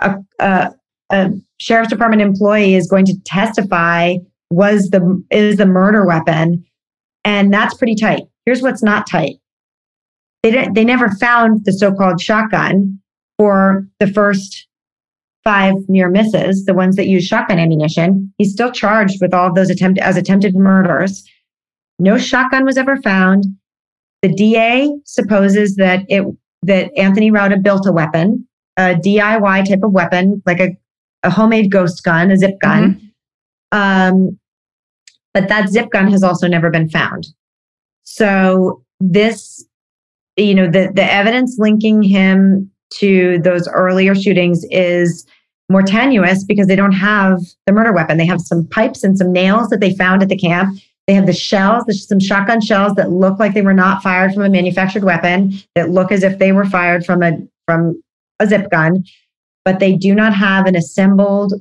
a Sheriff's Department employee is going to testify is the murder weapon, and that's pretty tight. Here's what's not tight. They never found the so-called shotgun for the first 5 near misses, the ones that use shotgun ammunition. He's still charged with all of those attempted murders. No shotgun was ever found. The DA supposes that Anthony Rauda built a weapon, a DIY type of weapon, like a homemade ghost gun, a zip gun. Mm-hmm. But that zip gun has also never been found. So this, the evidence linking him to those earlier shootings is more tenuous because they don't have the murder weapon. They have some pipes and some nails that they found at the camp. They have the shells, some shotgun shells that look like they were not fired from a manufactured weapon, that look as if they were fired from a zip gun, but they do not have an assembled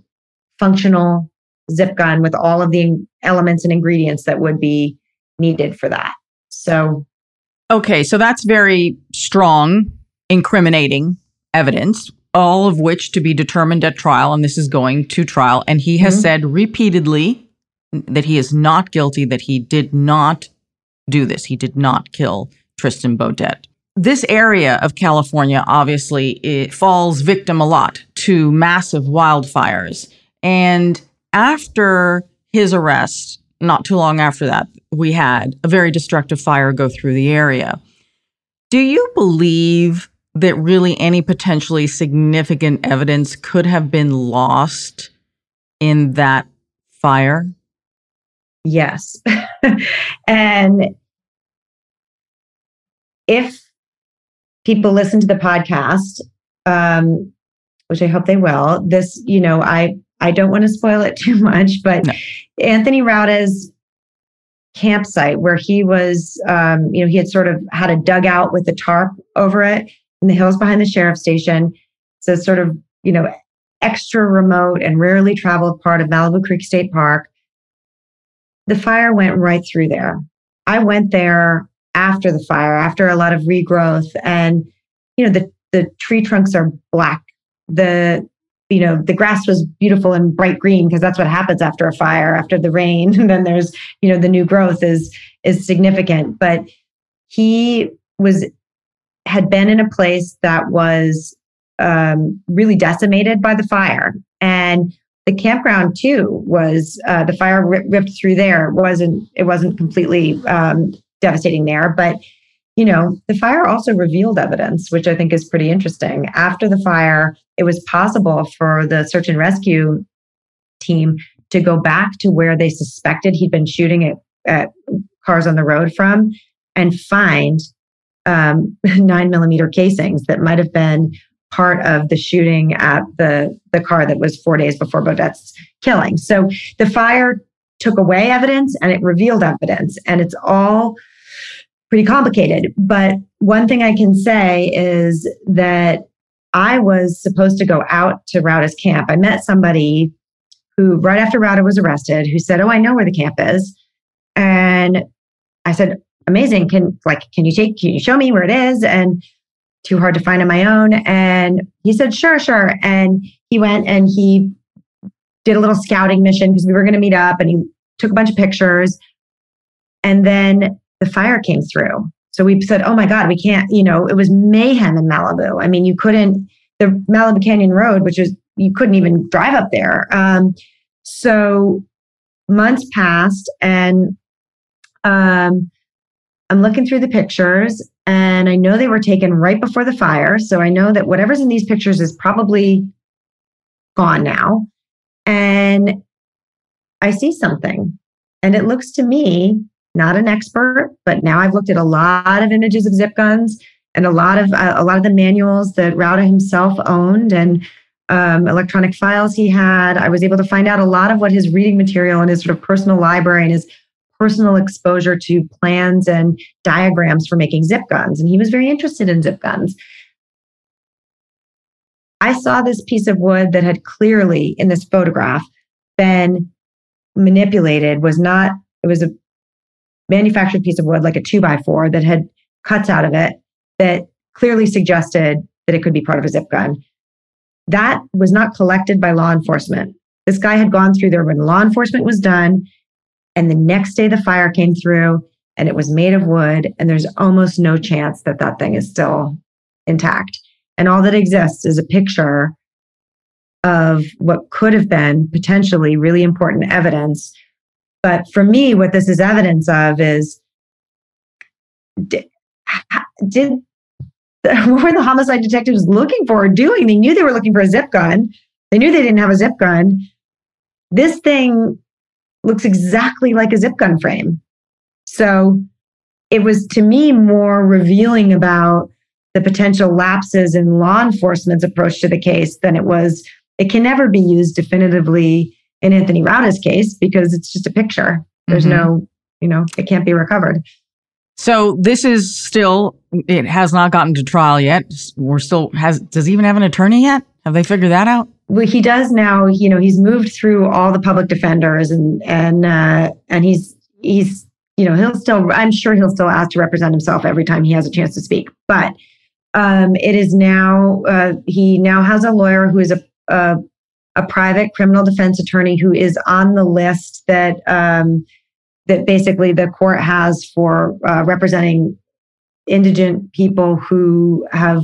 functional zip gun with all of the elements and ingredients that would be needed for that. So, okay, so that's very strong, incriminating evidence, all of which to be determined at trial, and this is going to trial. And he has said repeatedly that he is not guilty, that he did not do this. He did not kill Tristan Baudet. This area of California, obviously, it falls victim a lot to massive wildfires. And after his arrest, not too long after that, we had a very destructive fire go through the area. Do you believe that really any potentially significant evidence could have been lost in that fire? Yes. And if people listen to the podcast, which I hope they will, this, you know, I don't want to spoil it too much, but no. Anthony Rauda's campsite where he was, you know, he had sort of had a dugout with a tarp over it in the hills behind the sheriff's station. So sort of, you know, extra remote and rarely traveled part of Malibu Creek State Park. The fire went right through there. I went there after the fire, after a lot of regrowth, and, you know, the tree trunks are black. You know, the grass was beautiful and bright green because that's what happens after a fire, after the rain. And then there's, you know, the new growth is significant. But he had been in a place that was really decimated by the fire. And the campground too was, the fire ripped through there. It wasn't completely devastating there, but, you know, the fire also revealed evidence, which I think is pretty interesting. After the fire, it was possible for the search and rescue team to go back to where they suspected he'd been shooting at cars on the road from and find 9mm casings that might have been part of the shooting at the car that was 4 days before Baudet's killing. So the fire took away evidence and it revealed evidence, and it's all pretty complicated. But one thing I can say is that I was supposed to go out to Rauda's camp. I met somebody who, right after Rauda was arrested, who said, "Oh, I know where the camp is." And I said, "Amazing. Can you show me where it is?" And too hard to find on my own. And he said, sure. And he went and he did a little scouting mission because we were going to meet up, and he took a bunch of pictures. And then the fire came through. So we said, "Oh my God, we can't," you know, it was mayhem in Malibu. I mean, the Malibu Canyon Road, you couldn't even drive up there. So months passed, and I'm looking through the pictures, and I know they were taken right before the fire. So I know that whatever's in these pictures is probably gone now. And I see something, and it looks to me, not an expert, but now I've looked at a lot of images of zip guns and a lot of the manuals that Rauda himself owned and electronic files he had. I was able to find out a lot of what his reading material and his sort of personal library and his personal exposure to plans and diagrams for making zip guns. And he was very interested in zip guns. I saw this piece of wood that had clearly, in this photograph, been manipulated, it was a manufactured piece of wood, like a 2x4 that had cuts out of it that clearly suggested that it could be part of a zip gun. That was not collected by law enforcement. This guy had gone through there when law enforcement was done. And the next day the fire came through, and it was made of wood, and there's almost no chance that that thing is still intact. And all that exists is a picture of what could have been potentially really important evidence. But for me, what this is evidence of is, what were the homicide detectives looking for or doing? They knew they were looking for a zip gun. They knew they didn't have a zip gun. This thing looks exactly like a zip gun frame. So it was, to me, more revealing about the potential lapses in law enforcement's approach to the case than it was. It can never be used definitively in Anthony Rauda's case because it's just a picture. There's no, you know, it can't be recovered. So this is still, it has not gotten to trial yet. We're still, does he even have an attorney yet? Have they figured that out? Well, he does now. You know, he's moved through all the public defenders and he's, you know, he'll still, I'm sure he'll still ask to represent himself every time he has a chance to speak. But it is now, he now has a lawyer who is a private criminal defense attorney who is on the list that, that basically the court has for representing indigent people who have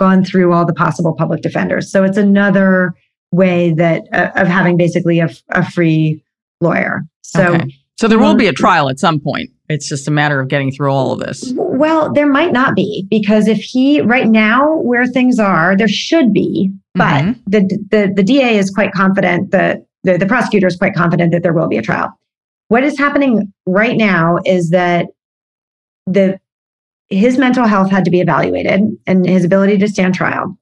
gone through all the possible public defenders. So it's another way that of having basically a free lawyer. So, okay. So there will be a trial at some point. It's just a matter of getting through all of this. Well, there might not be, because if he, right now where things are, there should be, but the DA is quite confident that the prosecutor is quite confident that there will be a trial. What is happening right now is that his mental health had to be evaluated and his ability to stand trial.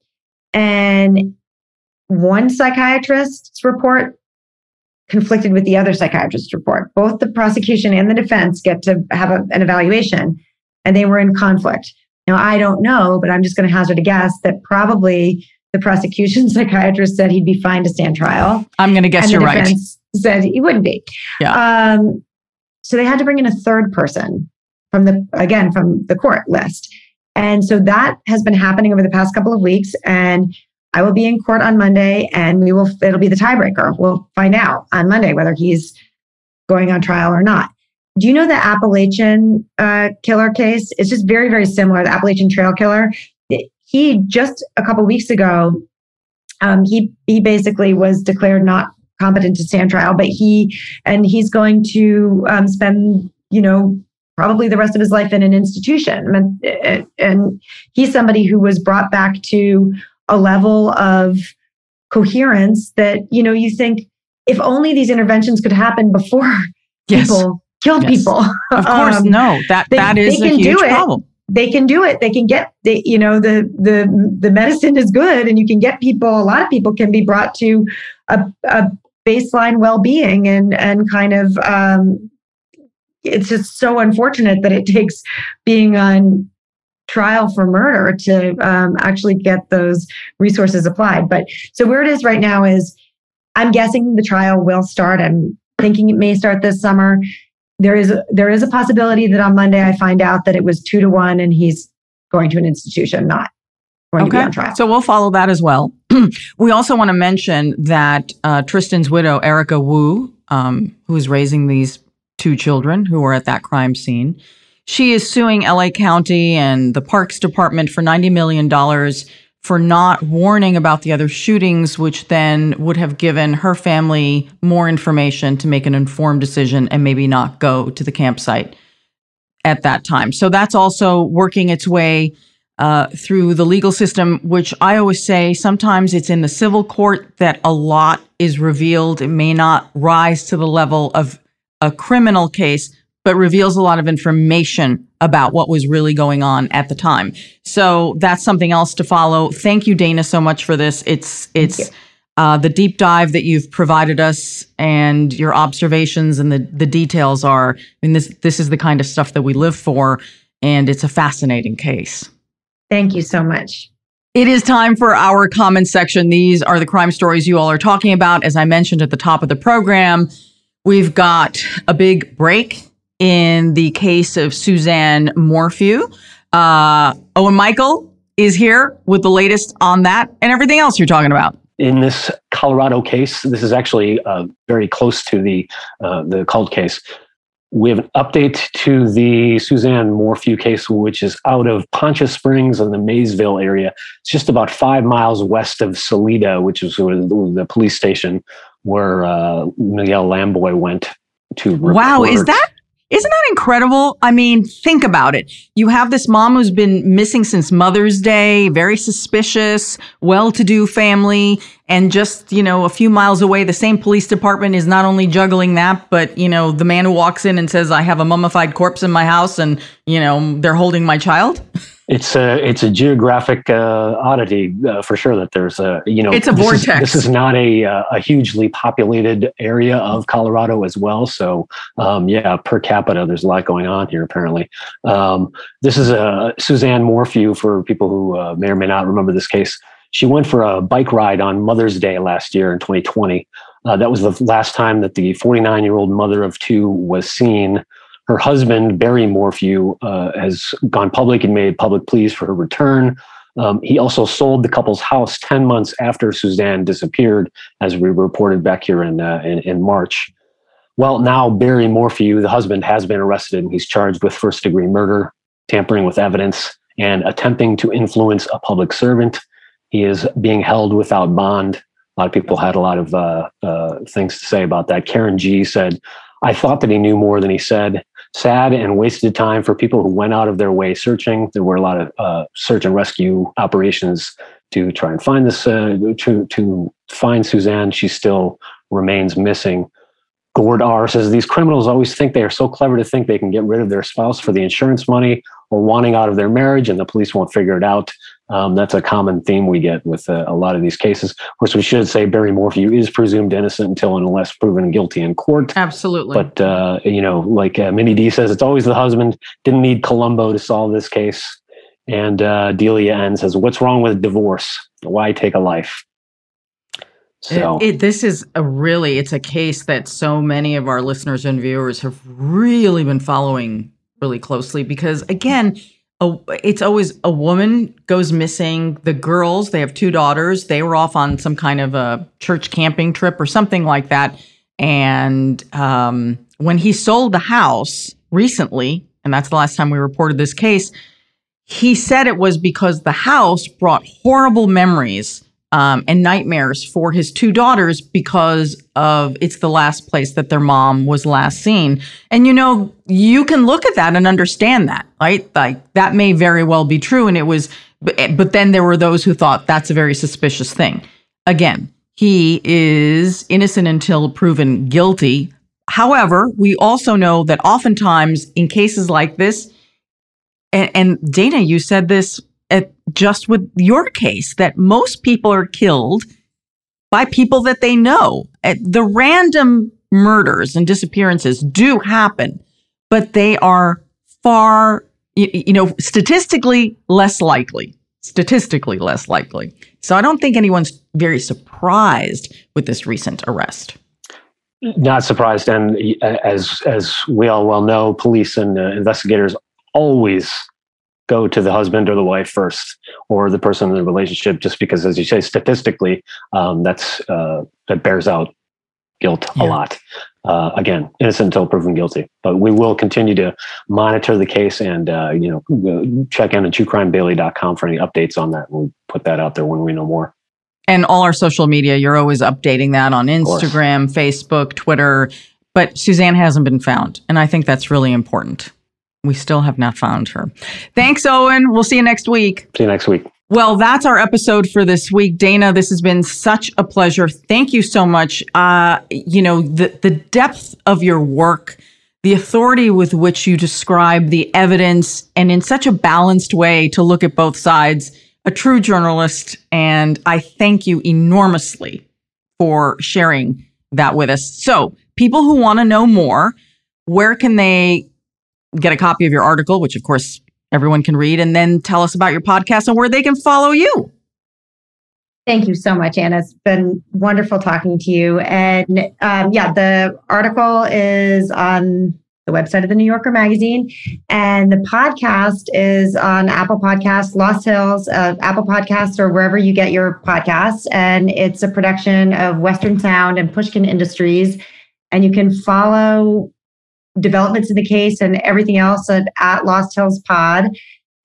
And one psychiatrist's report conflicted with the other psychiatrist's report. Both the prosecution and the defense get to have an evaluation, and they were in conflict. Now, I don't know, but I'm just going to hazard a guess that probably the prosecution psychiatrist said he'd be fine to stand trial. I'm going to guess you're right. Said he wouldn't be. Yeah. So they had to bring in a third person from the court list. And so that has been happening over the past couple of weeks. And I will be in court on Monday, and it'll be the tiebreaker. We'll find out on Monday whether he's going on trial or not. Do you know the Appalachian killer case? It's just very, very similar. The Appalachian Trail killer. He just a couple weeks ago, he basically was declared not competent to stand trial, but he's going to spend, you know, probably the rest of his life in an institution. And he's somebody who was brought back to a level of coherence that, you know, you think if only these interventions could happen before people killed people. Of course, that is a huge problem. They can do it. They can get, you know, the medicine is good, and you can get people, a lot of people can be brought to a baseline well-being and kind of, it's just so unfortunate that it takes being on trial for murder to actually get those resources applied. But so where it is right now is, I'm guessing the trial will start. I'm thinking it may start this summer. There is a possibility that on Monday I find out that it was 2-1 and he's going to an institution, not going to be on trial. So we'll follow that as well. We also want to mention that Tristan's widow, Erica Wu, who is raising these two children who were at that crime scene, she is suing LA County and the Parks Department for $90 million for not warning about the other shootings, which then would have given her family more information to make an informed decision and maybe not go to the campsite at that time. So that's also working its way through the legal system, which I always say sometimes it's in the civil court that a lot is revealed. It may not rise to the level of a criminal case, but reveals a lot of information about what was really going on at the time. So that's something else to follow. Thank you, Dana, so much for this. It's the deep dive that you've provided us, and your observations and the details are, I mean, this is the kind of stuff that we live for, and it's a fascinating case. Thank you so much. It is time for our comment section. These are the crime stories you all are talking about. As I mentioned at the top of the program, we've got a big break in the case of Suzanne Morphew. Owen Michael is here with the latest on that and everything else you're talking about. In this Colorado case, this is actually very close to the Cald case. We have an update to the Suzanne Morphew case, which is out of Poncha Springs in the Maysville area. It's just about 5 miles west of Salida, which is the police station where Miguel Lamboy went to report. Wow, Isn't that incredible? I mean, think about it. You have this mom who's been missing since Mother's Day, very suspicious, well-to-do family, and just, you know, a few miles away, the same police department is not only juggling that, but, you know, the man who walks in and says, I have a mummified corpse in my house, and you know, they're holding my child? It's a geographic oddity for sure that there's a, you know, it's a vortex. This is not a hugely populated area of Colorado as well. So yeah, per capita, there's a lot going on here apparently. This is Suzanne Morphew, for people who may or may not remember this case. She went for a bike ride on Mother's Day last year in 2020. That was the last time that the 49-year-old mother of two was seen. Her husband, Barry Morphew, has gone public and made public pleas for her return. He also sold the couple's house 10 months after Suzanne disappeared, as we reported back here in March. Well, now Barry Morphew, the husband, has been arrested, and he's charged with first-degree murder, tampering with evidence, and attempting to influence a public servant. He is being held without bond. A lot of people had a lot of things to say about that. Karen G. said, "I thought that he knew more than he said. Sad and wasted time for people who went out of their way searching." There were a lot of search and rescue operations to try and find this, to find Suzanne. She still remains missing. Gord R. says, "These criminals always think they are so clever to think they can get rid of their spouse for the insurance money or wanting out of their marriage, and the police won't figure it out." That's a common theme we get with a lot of these cases. Of course, we should say Barry Morphew is presumed innocent until and unless proven guilty in court. Absolutely. But, you know, like Minnie D says, it's always the husband. Didn't need Columbo to solve this case. And Delia N says, "What's wrong with divorce? Why take a life?" So this is it's a case that so many of our listeners and viewers have really been following really closely, because, again, it's always a woman goes missing. The girls, they have two daughters. They were off on some kind of a church camping trip or something like that. And when he sold the house recently, and that's the last time we reported this case, he said it was because the house brought horrible memories and nightmares for his two daughters because of it's the last place that their mom was last seen. And, you know, you can look at that and understand that, right? Like that may very well be true. And it was, but then there were those who thought that's a very suspicious thing. Again, he is innocent until proven guilty. However, we also know that oftentimes in cases like this, and Dana, you said this, just with your case, that most people are killed by people that they know. The random murders and disappearances do happen, but they are far, you know, statistically less likely. So I don't think anyone's very surprised with this recent arrest. Not surprised. And as we all well know, police and investigators always go to the husband or the wife first, or the person in the relationship, just because, as you say, statistically, that bears out guilt a lot. Again, innocent until proven guilty. But we will continue to monitor the case, and you know, check in at TrueCrimeDaily.com for any updates on that. We'll put that out there when we know more. And all our social media, you're always updating that on Instagram, Facebook, Twitter. But Suzanne hasn't been found, and I think that's really important. We still have not found her. Thanks, Owen. We'll see you next week. See you next week. Well, that's our episode for this week. Dana, this has been such a pleasure. Thank you so much. You know, the depth of your work, the authority with which you describe the evidence, and in such a balanced way to look at both sides, a true journalist. And I thank you enormously for sharing that with us. So people who want to know more, where can they get a copy of your article, which of course everyone can read, and then tell us about your podcast and where they can follow you? Thank you so much, Anna. It's been wonderful talking to you. And yeah, the article is on the website of The New Yorker magazine, and the podcast is on Apple Podcasts, Lost Hills, Apple Podcasts, or wherever you get your podcasts. And it's a production of Western Sound and Pushkin Industries. And you can follow developments in the case and everything else at Lost Hills Pod.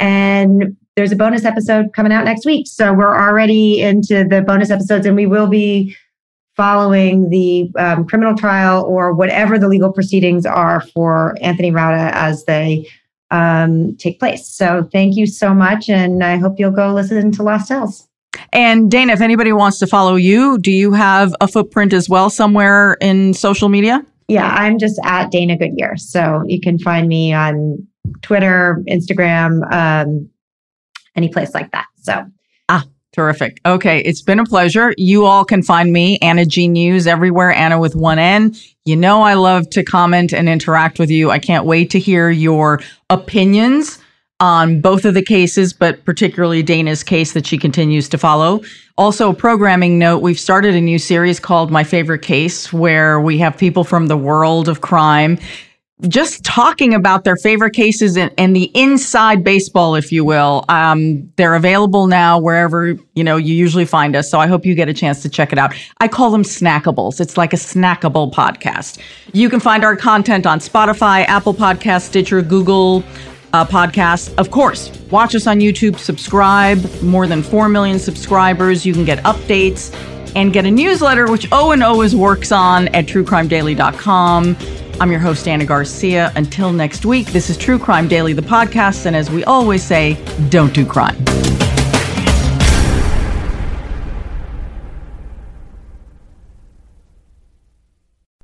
And there's a bonus episode coming out next week. So we're already into the bonus episodes, and we will be following the criminal trial, or whatever the legal proceedings are for Anthony Rauda as they take place. So thank you so much. And I hope you'll go listen to Lost Hills. And Dana, if anybody wants to follow you, do you have a footprint as well somewhere in social media? Yeah, I'm just at Dana Goodyear. So you can find me on Twitter, Instagram, any place like that. So. Terrific. Okay. It's been a pleasure. You all can find me, Anna G News, everywhere, Anna with one N. You know, I love to comment and interact with you. I can't wait to hear your opinions on both of the cases, but particularly Dana's case that she continues to follow. Also, programming note, we've started a new series called My Favorite Case, where we have people from the world of crime just talking about their favorite cases and the inside baseball, if you will. They're available now wherever, you know, you usually find us. So I hope you get a chance to check it out. I call them snackables. It's like a snackable podcast. You can find our content on Spotify, Apple Podcasts, Stitcher, Google Podcasts. Of course, watch us on YouTube, subscribe, more than 4 million subscribers. You can get updates and get a newsletter, which Owen always works on at truecrimedaily.com. I'm your host, Ana Garcia. Until next week, this is True Crime Daily, the podcast. And as we always say, don't do crime.